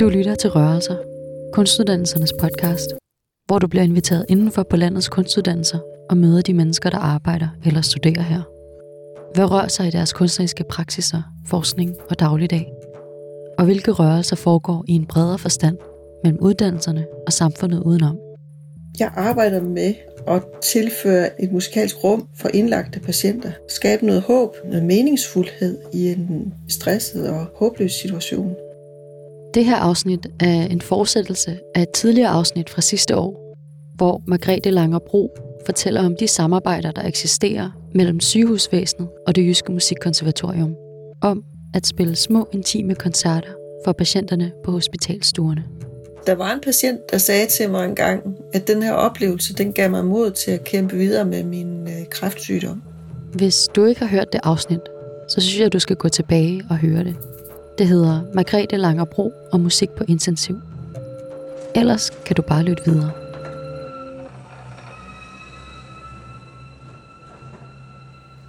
Du lytter til Rørelser, kunstuddannelsernes podcast, hvor du bliver inviteret indenfor på landets kunstuddannelser og møder de mennesker, der arbejder eller studerer her. Hvad rører sig i deres kunstneriske praksiser, forskning og dagligdag? Og hvilke rørelser foregår i en bredere forstand mellem uddannelserne og samfundet udenom? Jeg arbejder med at tilføre et musikalsk rum for indlagte patienter. Skabe noget håb, noget meningsfuldhed i en stresset og håbløs situation. Det her afsnit er en fortsættelse af et tidligere afsnit fra sidste år, hvor Margrethe Langer Bro fortæller om de samarbejder, der eksisterer mellem sygehusvæsenet og Det Jyske Musikkonservatorium, om at spille små intime koncerter for patienterne på hospitalsstuerne. Der var en patient, der sagde til mig engang, at den her oplevelse, den gav mig mod til at kæmpe videre med min kræftsygdom. Hvis du ikke har hørt det afsnit, så synes jeg, du skal gå tilbage og høre det. Det hedder Margrethe Langer Bro og musik på intensiv. Ellers kan du bare lytte videre.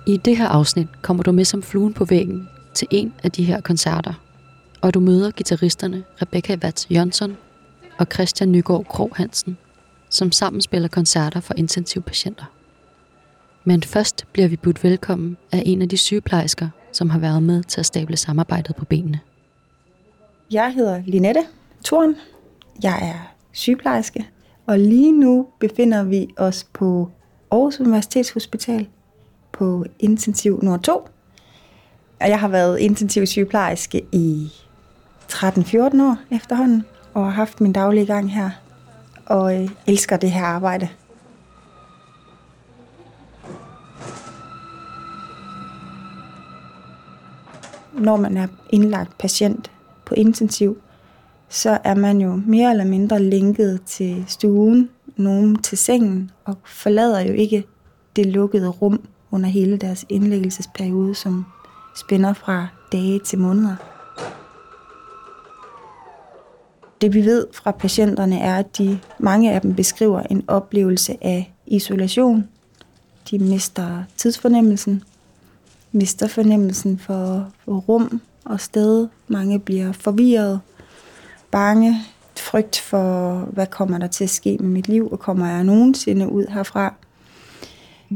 I det her afsnit kommer du med som fluen på væggen til en af de her koncerter, og du møder guitaristerne Rebecca Vats Jonsson og Christian Nygaard Krogh Hansen, som sammen spiller koncerter for intensivpatienter. Men først bliver vi budt velkommen af en af de sygeplejersker, som har været med til at stable samarbejdet på benene. Jeg hedder Linette Thorn. Jeg er sygeplejerske, og lige nu befinder vi os på Aarhus Universitetshospital på Intensiv Nord 2. Og jeg har været intensiv sygeplejerske i 13-14 år efterhånden, og har haft min daglige gang her, og elsker det her arbejde. Når man er indlagt patient på intensiv, så er man jo mere eller mindre linket til stuen, nogen til sengen, og forlader jo ikke det lukkede rum under hele deres indlæggelsesperiode, som spænder fra dage til måneder. Det vi ved fra patienterne er, at mange af dem beskriver en oplevelse af isolation. De mister tidsfornemmelsen, mister fornemmelsen for rum og sted. Mange bliver forvirret, bange, frygt for, hvad kommer der til at ske med mit liv, og kommer jeg nogensinde ud herfra?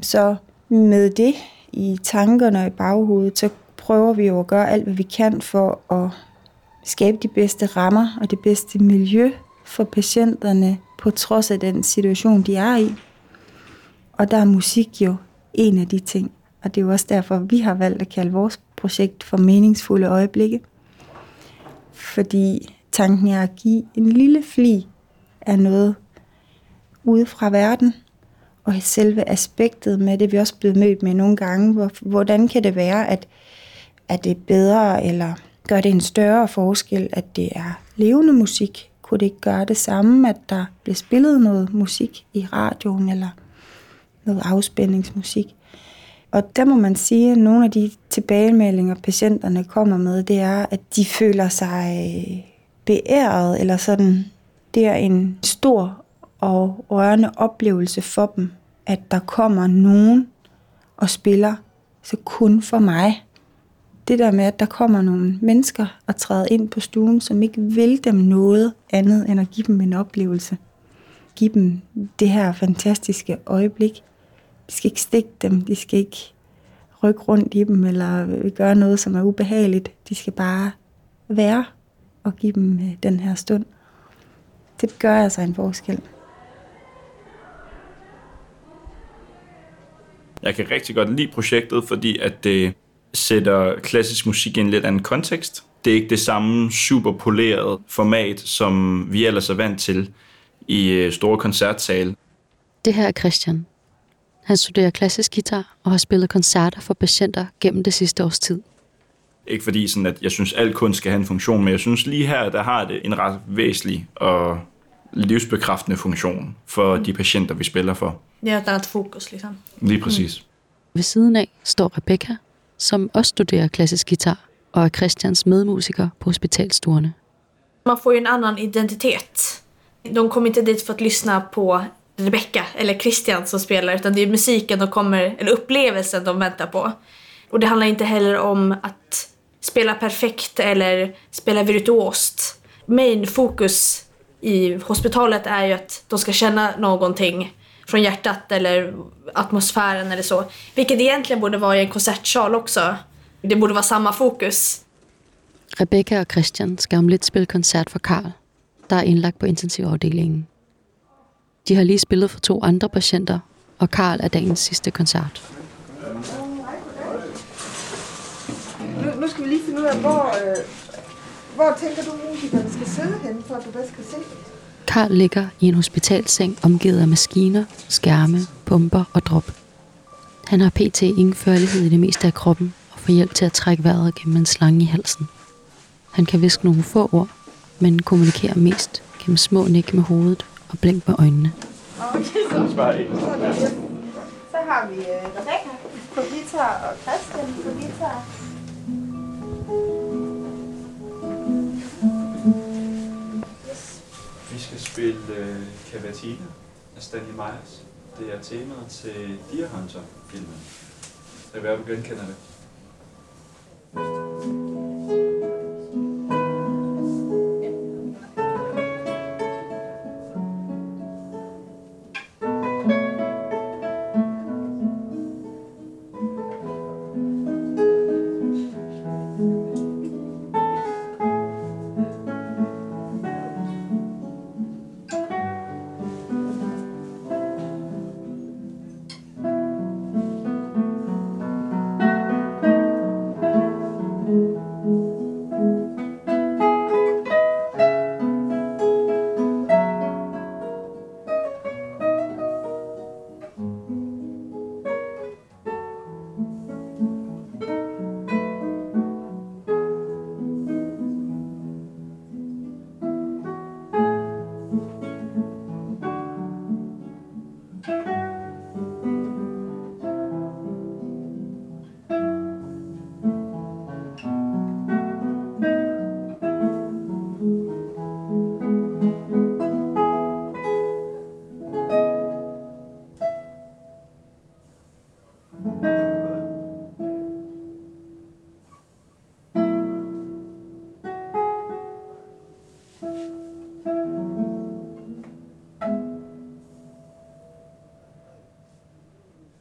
Så med det i tankerne og i baghovedet, så prøver vi jo at gøre alt, hvad vi kan for at skabe de bedste rammer og det bedste miljø for patienterne, på trods af den situation, de er i. Og der er musik jo en af de ting. Og det er jo også derfor, vi har valgt at kalde vores projekt for meningsfulde øjeblikke. Fordi tanken er at give en lille fli af noget ude fra verden. Og selve aspektet med det, vi også blevet mødt med nogle gange. Hvordan kan det være, at er det bedre, eller gør det en større forskel, at det er levende musik? Kunne det ikke gøre det samme, at der bliver spillet noget musik i radioen, eller noget afspændingsmusik? Og der må man sige, at nogle af de tilbagemeldinger, patienterne kommer med, det er, at de føler sig beæret, eller sådan. Det er en stor og rørende oplevelse for dem, at der kommer nogen og spiller, så kun for mig. Det der med, at der kommer nogle mennesker og træder ind på stuen, som ikke vil dem noget andet end at give dem en oplevelse. Give dem det her fantastiske øjeblik. De skal ikke stikke dem, de skal ikke rykke rundt i dem eller gøre noget, som er ubehageligt. De skal bare være og give dem den her stund. Det gør altså en forskel. Jeg kan rigtig godt lide projektet, fordi at det sætter klassisk musik i en lidt anden kontekst. Det er ikke det samme superpolerede format, som vi ellers er vant til i store koncertsale. Det her er Christian. Han studerer klassisk guitar og har spillet koncerter for patienter gennem det sidste års tid. Ikke fordi sådan, at jeg synes, at al kunst skal have en funktion, men jeg synes lige her, der har det en ret væsentlig og livsbekræftende funktion for de patienter, vi spiller for. Ja, der er et fokus ligesom. Lige præcis. Ved siden af står Rebecca, som også studerer klassisk guitar og er Christians medmusiker på hospitalsstuerne. Man får en anden identitet. De kommer ikke dit for at lyssna på Rebecca eller Christian som spelar, utan det är musiken de kommer, eller upplevelsen de väntar på. Och det handlar inte heller om att spela perfekt eller spela virtuost main fokus i hospitalet är ju att de ska känna någonting från hjärtat eller atmosfären eller så. Vilket egentligen borde vara i en konsertsal också. Det borde vara samma fokus. Rebecca og Christian skal om lidt spille koncert for Karl, der er indlagt på intensivafdelingen. De har lige spillet for 2 andre patienter, og Karl er dagens sidste koncert. Nu skal vi lige finde ud af, hvor tænker du musikerne skal sidde henne, for at du bedst kan se? Karl ligger i en hospitalseng omgivet af maskiner, skærme, pumper og drop. Han har pt. Ingen førlighed i det meste af kroppen, for hjælp til at trække vejret gennem en slange i halsen. Han kan viske nogle få ord, men kommunikerer mest gennem små nik med hovedet og blink med øjnene. Okay, så har vi Rebecca på guitar og Christian på guitar. Yes. Vi skal spille Cavatina af Stanley Myers. Det er temaet til Deer Hunter-filmen. Det er værd, at vi genkender det.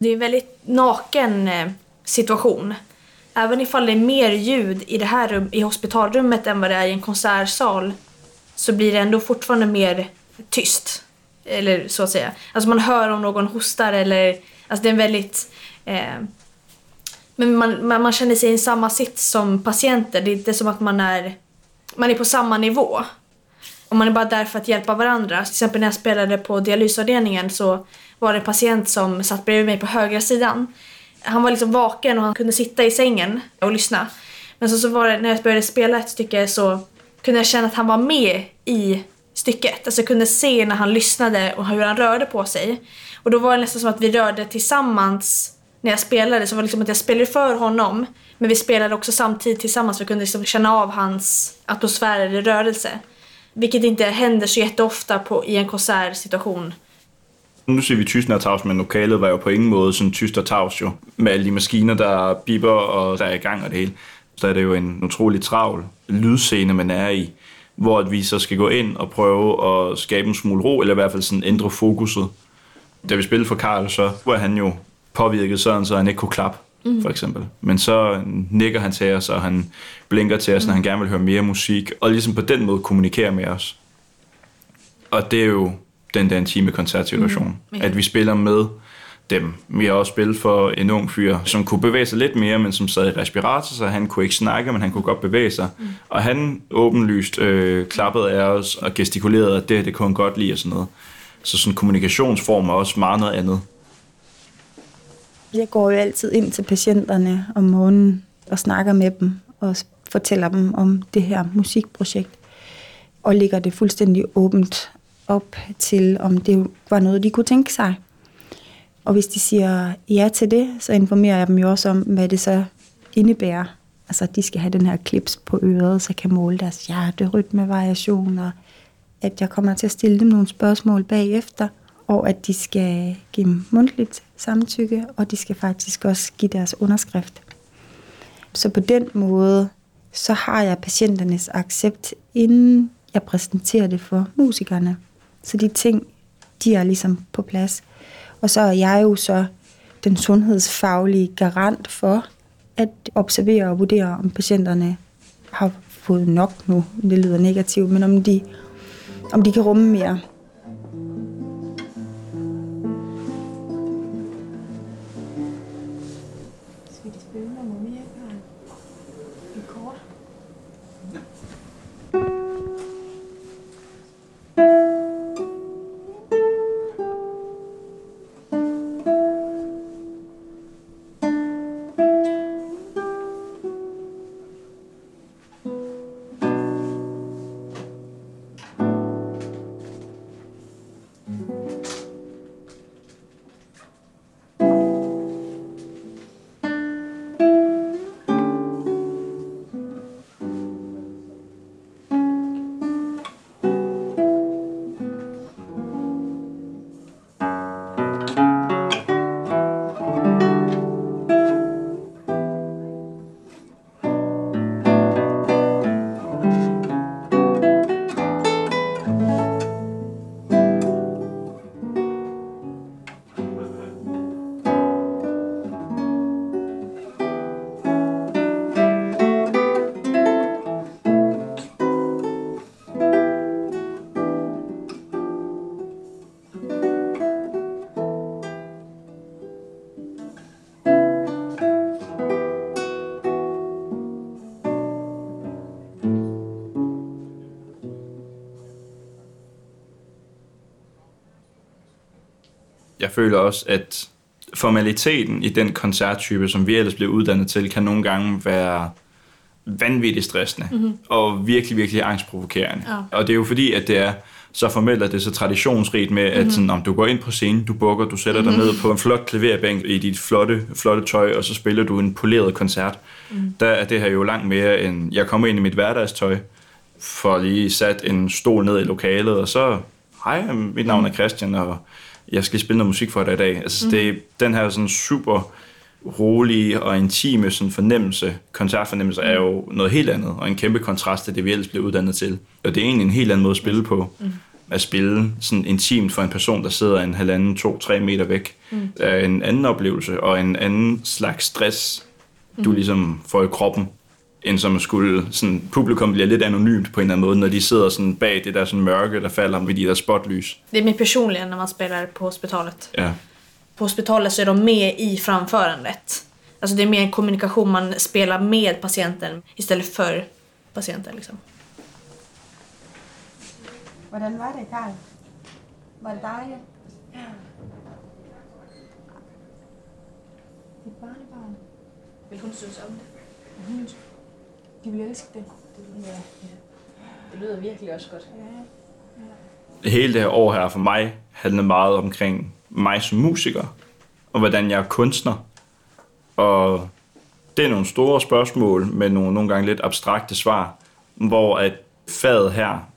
Det är en väldigt naken situation. Även ifall det är mer ljud i det här i hospitalrummet än vad det är i en konsertsal, så blir det ändå fortfarande mer tyst, eller så att säga. Alltså man hör om någon hostar eller alltså det är en väldigt men man känner sig i samma sits som patienter. Det är inte som att man är på samma nivå. Om man är bara där för att hjälpa varandra. Till exempel när jag spelade på dialysavdelningen så var det en patient som satt bredvid mig på högra sidan. Han var liksom vaken och han kunde sitta i sängen och lyssna. Men så var det, när jag började spela ett stycke så kunde jag känna att han var med i stycket. Alltså jag kunde se när han lyssnade och hur han rörde på sig. Och då var det nästan som att vi rörde tillsammans när jag spelade. Så var det liksom att jag spelade för honom. Men vi spelade också samtidigt tillsammans för jag kunde liksom känna av hans atmosfär eller rörelse. Hvilket ikke hænder så jätteofta i en koncertsituation. Nu ser vi tyst og tavs, men lokalet var jo på ingen måde sådan tyst og tavs jo. Med alle de maskiner, der biber og der er i gang og det hele. Så er det jo en utrolig travl lydscene, man er i. Hvor vi så skal gå ind og prøve at skabe en smule ro, eller i hvert fald sådan ændre fokuset. Da vi spillede for Karl, så var han jo påvirket sådan, så han ikke kunne klappe, for eksempel. Men så nikker han til os, og han blinker til os, når han gerne vil høre mere musik, og ligesom på den måde kommunikerer med os. Og det er jo den der intime koncertsituation, at vi spiller med dem. Vi har også spillet for en ung fyr, som kunne bevæge sig lidt mere, men som sad i respirator, så han kunne ikke snakke, men han kunne godt bevæge sig. Og han åbenlyst klappede af os og gestikulerede, at det kunne han godt lide og sådan noget. Så sådan kommunikationsform er også meget noget andet. Jeg går jo altid ind til patienterne om morgenen og snakker med dem og fortæller dem om det her musikprojekt og lægger det fuldstændig åbent op til, om det var noget, de kunne tænke sig. Og hvis de siger ja til det, så informerer jeg dem jo også om, hvad det så indebærer. Altså, de skal have den her klips på øret, så kan måle deres hjerterytmevariation, og at jeg kommer til at stille dem nogle spørgsmål bagefter, og at de skal give mundtligt samtykke, og de skal faktisk også give deres underskrift. Så på den måde, så har jeg patienternes accept inden jeg præsenterer det for musikerne. Så de ting, de er ligesom på plads. Og så er jeg jo så den sundhedsfaglige garant for at observere og vurdere, om patienterne har fået nok nu. Det lyder negativt, men om de kan rumme mere. Jeg føler også, at formaliteten i den koncerttype, som vi ellers bliver uddannet til, kan nogle gange være vanvittigt stressende og virkelig, virkelig angstprovokerende. Ja. Og det er jo fordi, at det er så formelt, at det er så traditionsrigt med, at sådan, om du går ind på scenen, du bukker, du sætter dig ned på en flot klaverbænk i dit flotte tøj, og så spiller du en poleret koncert. Der er det her jo langt mere end, jeg kommer ind i mit hverdagstøj, for lige sat en stol ned i lokalet, og så, hej, mit navn er Christian, og jeg skal spille noget musik for dig i dag. Altså, det er den her sådan super rolige og intime sådan fornemmelse, koncertfornemmelse, er jo noget helt andet, og en kæmpe kontrast til det, vi ellers bliver uddannet til. Og det er egentlig en helt anden måde at spille på. At spille sådan intimt for en person, der sidder en 1,5-2-3 meter væk, er en anden oplevelse, og en anden slags stress, du ligesom får i kroppen, end som skulle, sådan, publikum bliver lidt anonymt på en eller anden måde, når de sidder sådan bag det der sådan mørke, der falder om ved de der spotlys. Det er mere personligt, når man spiller på hospitalet. Ja. På hospitalet så er de med i framförandet. Alltså det är mer en kommunikation, man spelar med patienten istället för patienten liksom. Hvordan var det, Karl? Var det dejligt? Ja. Dit barnebarn. Vil hun synes om det? Hun de vil elske det. Det lyder virkelig også godt. Hele det her år her for mig handlede meget omkring mig som musiker, og hvordan jeg er kunstner. Og det er nogle store spørgsmål med nogle gange lidt abstrakte svar, hvor at faget her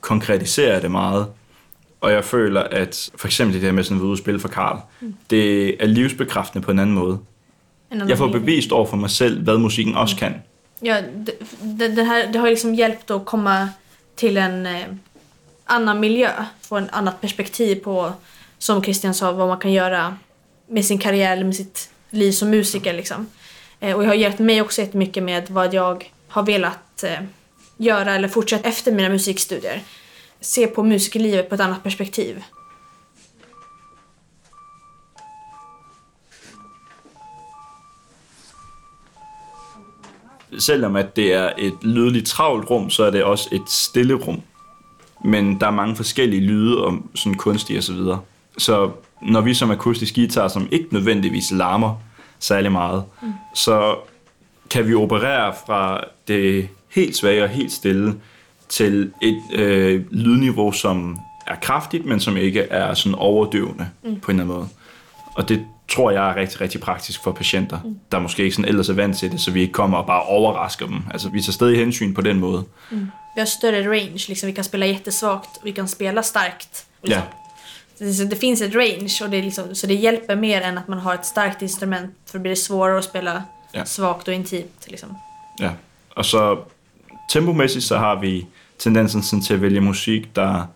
konkretiserer det meget. Og jeg føler, at for eksempel det her med sådan et udspil for Karl, det er livsbekræftende på en anden måde. Jeg får bevist over for mig selv, hvad musikken også kan. Ja, det har liksom hjälpt att komma till en annan miljö, få en annat perspektiv på, som Christian sa, vad man kan göra med sin karriär eller med sitt liv som musiker liksom. Och jag har hjälpt mig också jättemycket med vad jag har velat göra eller fortsätta efter mina musikstudier. Se på musiklivet på ett annat perspektiv. Selvom at det er et lydligt travlt rum, så er det også et stille rum. Men der er mange forskellige lyde og sådan kunstige og så videre. Så når vi som akustisk guitar, som ikke nødvendigvis larmer særlig meget, så kan vi operere fra det helt svage og helt stille til et lydniveau, som er kraftigt, men som ikke er sådan overdøvende på en eller anden måde. Og det tror jeg er rigtig, rigtig praktisk for patienter, der måske ikke sådan ellers er vant til det, så vi ikke kommer og bare overrasker dem. Altså, vi tager stadig hensyn på den måde. Vi har større range, liksom. Vi kan spille jättesvagt, og vi kan spille starkt. Liksom. Ja. Så det finns et range, og det liksom, så det hjælper mere, end at man har et starkt instrument, for det bliver svårere at spille svagt og intimt. Liksom. Ja, og så tempomæssigt, så har vi tendensen sådan til at vælge musik, der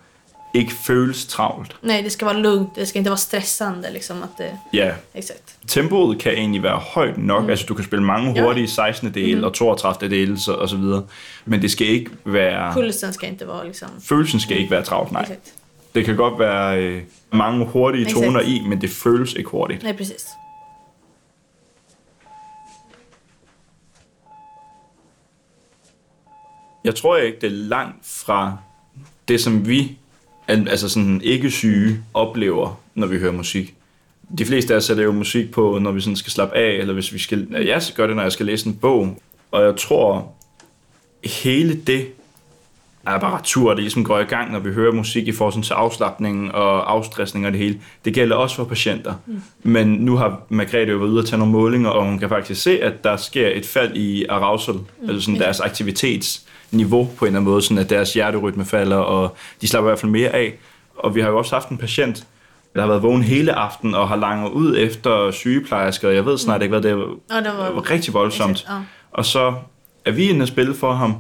ikke føles travlt. Nej, det skal være lugnt, det skal ikke være stressende, liksom, at det... Ja. Exakt. Tempoet kan egentlig være højt nok, altså du kan spille mange hurtige 16. del og 32. del og så videre, men det skal ikke være... Pulsen skal ikke være, liksom... Følelsen skal ikke være travlt, nej. Exakt. Det kan godt være mange hurtige toner i, men det føles ikke hurtigt. Nej, præcis. Jeg tror ikke, det er langt fra det, som vi altså sådan ikke syge oplever, når vi hører musik. De fleste af os sætter jo musik på, når vi sådan skal slappe af, eller hvis vi skal... Jeg gør det, når jeg skal læse en bog. Og jeg tror, hele det apparatur, det ligesom går i gang, når vi hører musik i forhold til afslapning og afstressning og det hele, det gælder også for patienter. Men nu har Margrethe jo været ude og tage nogle målinger, og hun kan faktisk se, at der sker et fald i arousal, altså sådan deres aktivitets niveau på en eller anden måde, sådan at deres hjerterytme falder, og de slapper i hvert fald mere af. Og vi har jo også haft en patient, der har været vågen hele aften og har langet ud efter sygeplejersker, og jeg ved snart ikke, hvad det var. Det var rigtig voldsomt. Og så er vi inde og spille for ham,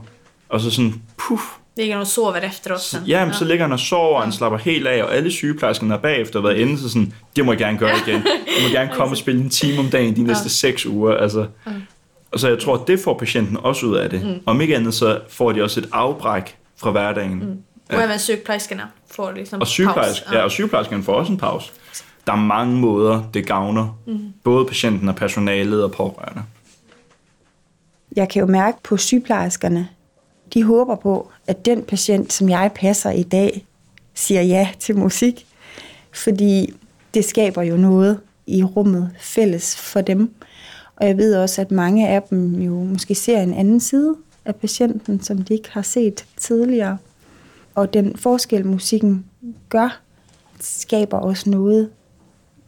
og så sådan, puff. Ligger han og sover efter også. Jamen, så ligger han og sover, og han slapper helt af, og alle sygeplejerskerne har bagefter været inde, så sådan, det må jeg gerne gøre igen. Jeg må gerne komme og spille en time om dagen de næste 6 uger, altså... Og så jeg tror, at det får patienten også ud af det. Om ikke andet, så får de også et afbræk fra hverdagen. Og hvad med sygeplejerskerne får ligesom og pause. Ja, og sygeplejerskerne får også en pause. Der er mange måder, det gavner. Både patienten og personalet og pårørende. Jeg kan jo mærke på sygeplejerskerne. De håber på, at den patient, som jeg passer i dag, siger ja til musik. Fordi det skaber jo noget i rummet fælles for dem. Og jeg ved også, at mange af dem jo måske ser en anden side af patienten, som de ikke har set tidligere. Og den forskel, musikken gør, skaber også noget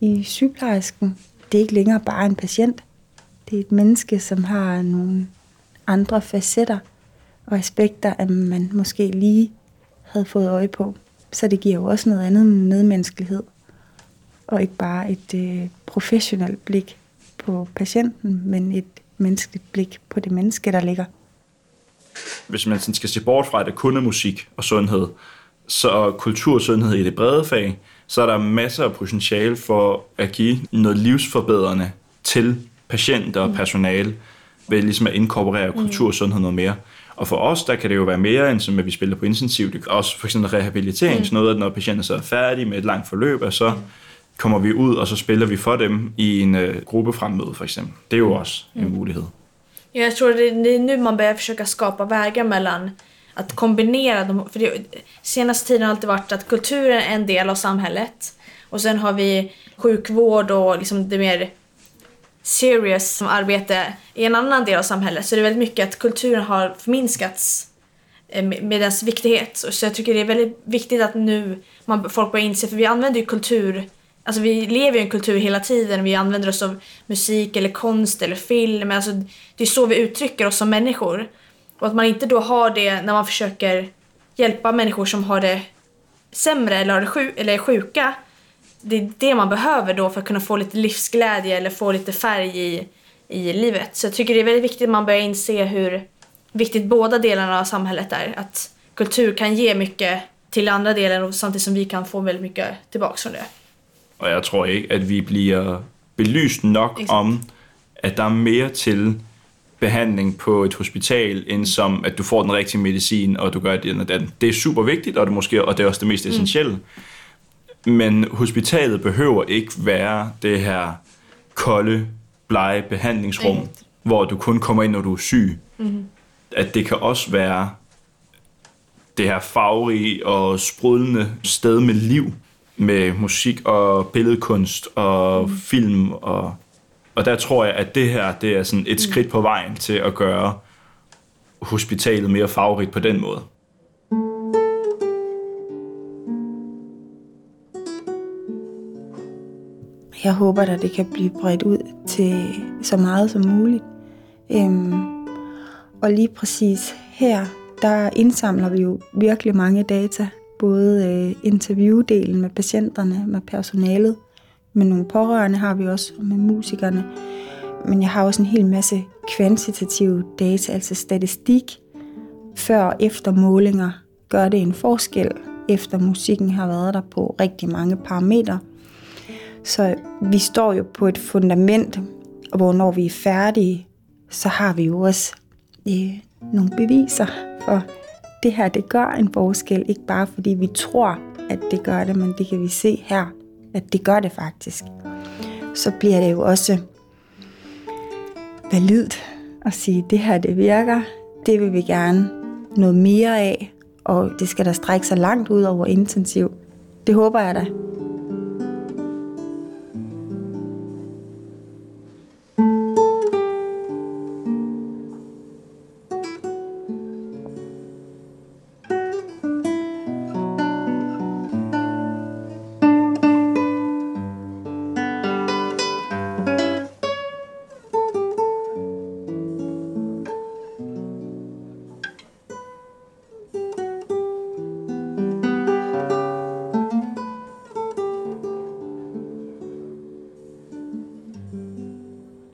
i sygeplejersken. Det er ikke længere bare en patient. Det er et menneske, som har nogle andre facetter og aspekter, end man måske lige havde fået øje på. Så det giver jo også noget andet medmenneskelighed, og ikke bare et professionelt blik på patienten, men et menneskeligt blik på det menneske, der ligger. Hvis man skal se bort fra, at det kun er musik og sundhed, så kultur og sundhed i det brede fag, så er der masser af potentiale for at give noget livsforbedrende til patienter og personale, ved ligesom at inkorporere kultur og sundhed noget mere. Og for os, der kan det jo være mere, end som at vi spiller på intensivt. Også for eksempel rehabilitering, sådan noget, at når patienter så er færdige med et langt forløb, og så kommer vi ud, og så spiller vi for dem i en gruppefremmøde, for eksempel. Det er jo også en mulighed. Ja, jeg tror, det er nu, man börjar försöka skapa vägar mellan att kombinera dem. För det, senaste tiden har alltid varit att kulturen är en del av samhället. Och sen har vi sjukvård och liksom det mer serious som arbete i en annan del av samhället. Så det är väldigt mycket att kulturen har förminskats med dess viktighet. Så jag tycker det är väldigt viktigt att nu folk börjar inse, för vi använder ju kultur. Alltså vi lever i en kultur hela tiden. Vi använder oss av musik eller konst eller film. Alltså det är så vi uttrycker oss som människor. Och att man inte då har det när man försöker hjälpa människor som har det sämre eller, eller är sjuka. Det är det man behöver då för att kunna få lite livsglädje eller få lite färg i livet. Så jag tycker det är väldigt viktigt att man börjar inse hur viktigt båda delarna av samhället är. Att kultur kan ge mycket till andra delar och samtidigt som vi kan få väldigt mycket tillbaka från det. Og jeg tror ikke, at vi bliver belyst nok om, at der er mere til behandling på et hospital, end som at du får den rigtige medicin, og du gør det og den. Det er super vigtigt, og det, måske, og det er også det mest essentielle. Men hospitalet behøver ikke være det her kolde, blege behandlingsrum, hvor du kun kommer ind, når du er syg. At det kan også være det her farverige og sprudlende sted med liv, med musik og billedkunst og film. Og der tror jeg, at det her, det er sådan et skridt på vejen til at gøre hospitalet mere farverigt på den måde. Jeg håber, at det kan blive bredt ud til så meget som muligt. Og lige præcis her, der indsamler vi jo virkelig mange data. Både interviewdelen med patienterne, med personalet, med nogle pårørende har vi også, og med musikerne. Men jeg har også en hel masse kvantitative data, altså statistik, før- og eftermålinger gør det en forskel, efter musikken har været der på rigtig mange parametre. Så vi står jo på et fundament, og hvornår vi er færdige, så har vi jo også nogle beviser for, det her, det gør en forskel. Ikke bare fordi vi tror, at det gør det, men det kan vi se her, at det gør det faktisk. Så bliver det jo også validt at sige, det her, det virker. Det vil vi gerne noget mere af, og det skal der strække sig langt ud over intensiv. Det håber jeg da.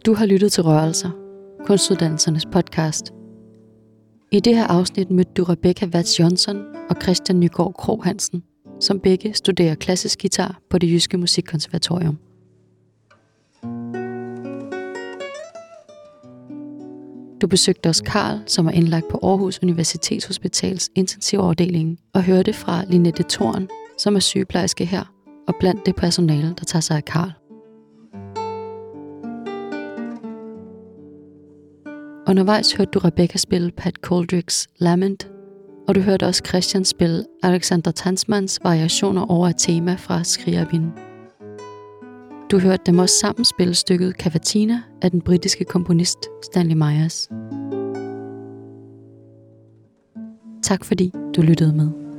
Du har lyttet til Rørelser, kunstuddannelsernes podcast. I det her afsnit mødte du Rebecca Vats Jonsson og Christian Nygaard Krogh Hansen, som begge studerer klassisk guitar på Det Jyske Musikkonservatorium. Du besøgte også Karl, som er indlagt på Aarhus Universitetshospitals intensivafdeling, og hørte fra Linette Thorn, som er sygeplejerske her, og blandt det personale, der tager sig af Karl. Undervejs hørte du Rebecca spille Pat Koldricks Lament, og du hørte også Christian spille Alexander Tansmans variationer over et tema fra Skriabin. Du hørte dem også sammen spille stykket Cavatina af den britiske komponist Stanley Myers. Tak fordi du lyttede med.